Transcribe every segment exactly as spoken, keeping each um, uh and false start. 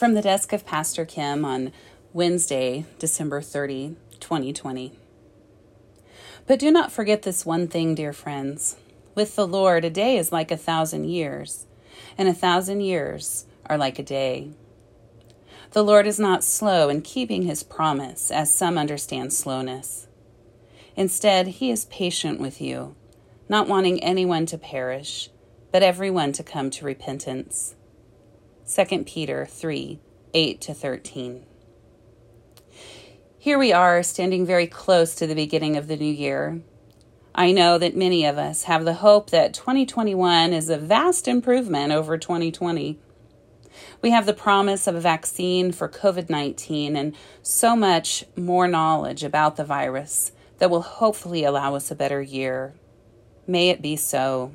From the desk of Pastor Kim on Wednesday, December thirtieth, twenty twenty. But do not forget this one thing, dear friends. With the Lord, a day is like a thousand years, and a thousand years are like a day. The Lord is not slow in keeping his promise, as some understand slowness. Instead, he is patient with you, not wanting anyone to perish, but everyone to come to repentance. Second Peter three, eight to thirteen. Here we are, standing very close to the beginning of the new year. I know that many of us have the hope that twenty twenty-one is a vast improvement over twenty twenty. We have the promise of a vaccine for COVID nineteen and so much more knowledge about the virus that will hopefully allow us a better year. May it be so.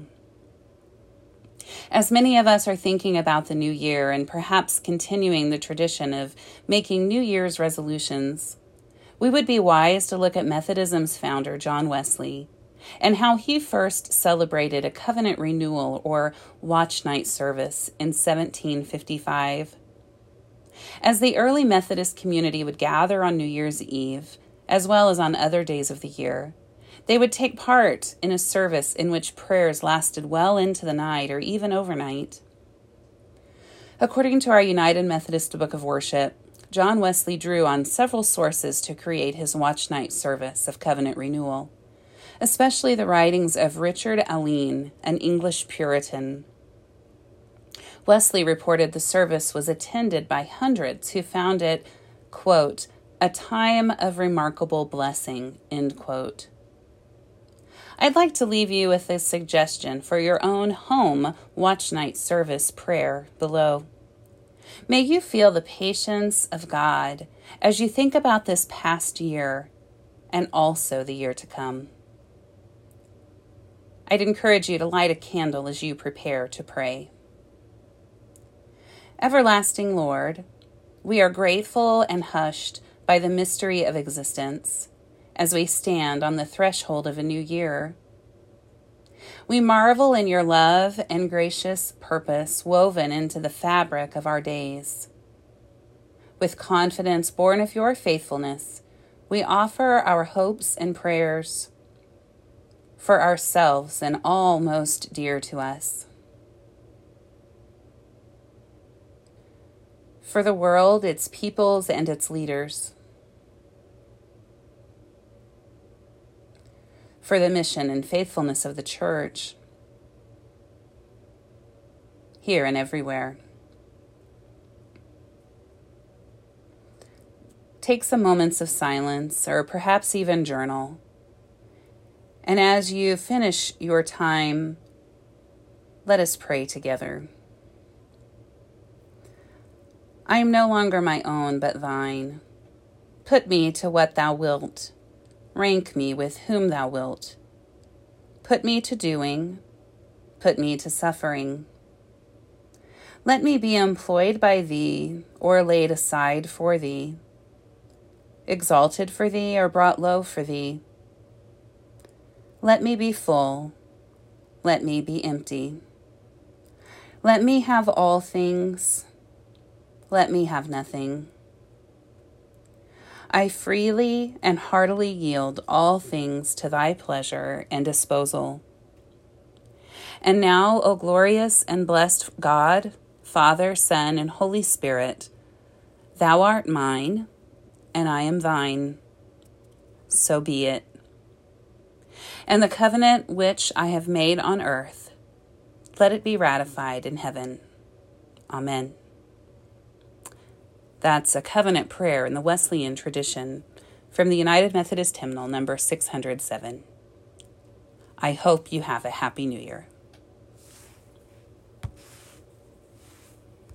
As many of us are thinking about the new year and perhaps continuing the tradition of making New Year's resolutions, we would be wise to look at Methodism's founder, John Wesley, and how he first celebrated a covenant renewal or watch night service in seventeen fifty-five. As the early Methodist community would gather on New Year's Eve, as well as on other days of the year, they would take part in a service in which prayers lasted well into the night or even overnight. According to our United Methodist Book of Worship, John Wesley drew on several sources to create his watch night service of covenant renewal, especially the writings of Richard Allen, an English Puritan. Wesley reported the service was attended by hundreds who found it, quote, a time of remarkable blessing, end quote. I'd like to leave you with a suggestion for your own home watch night service prayer below. May you feel the patience of God as you think about this past year and also the year to come. I'd encourage you to light a candle as you prepare to pray. Everlasting Lord, we are grateful and hushed by the mystery of existence as we stand on the threshold of a new year. We marvel in your love and gracious purpose woven into the fabric of our days. With confidence born of your faithfulness, we offer our hopes and prayers for ourselves and all most dear to us. For the world, its peoples, and its leaders. For the mission and faithfulness of the church, here and everywhere. Take some moments of silence, or perhaps even journal. And as you finish your time, let us pray together. I am no longer my own, but thine. Put me to what thou wilt. Rank me with whom thou wilt. Put me to doing. Put me to suffering. Let me be employed by thee, or laid aside for thee. Exalted for thee, or brought low for thee. Let me be full, let me be empty. Let me have all things, let me have nothing. I freely and heartily yield all things to thy pleasure and disposal. And now, O glorious and blessed God, Father, Son, and Holy Spirit, thou art mine, and I am thine. So be it. And the covenant which I have made on earth, let it be ratified in heaven. Amen. That's a covenant prayer in the Wesleyan tradition from the United Methodist Hymnal, number six hundred seven. I hope you have a happy new year.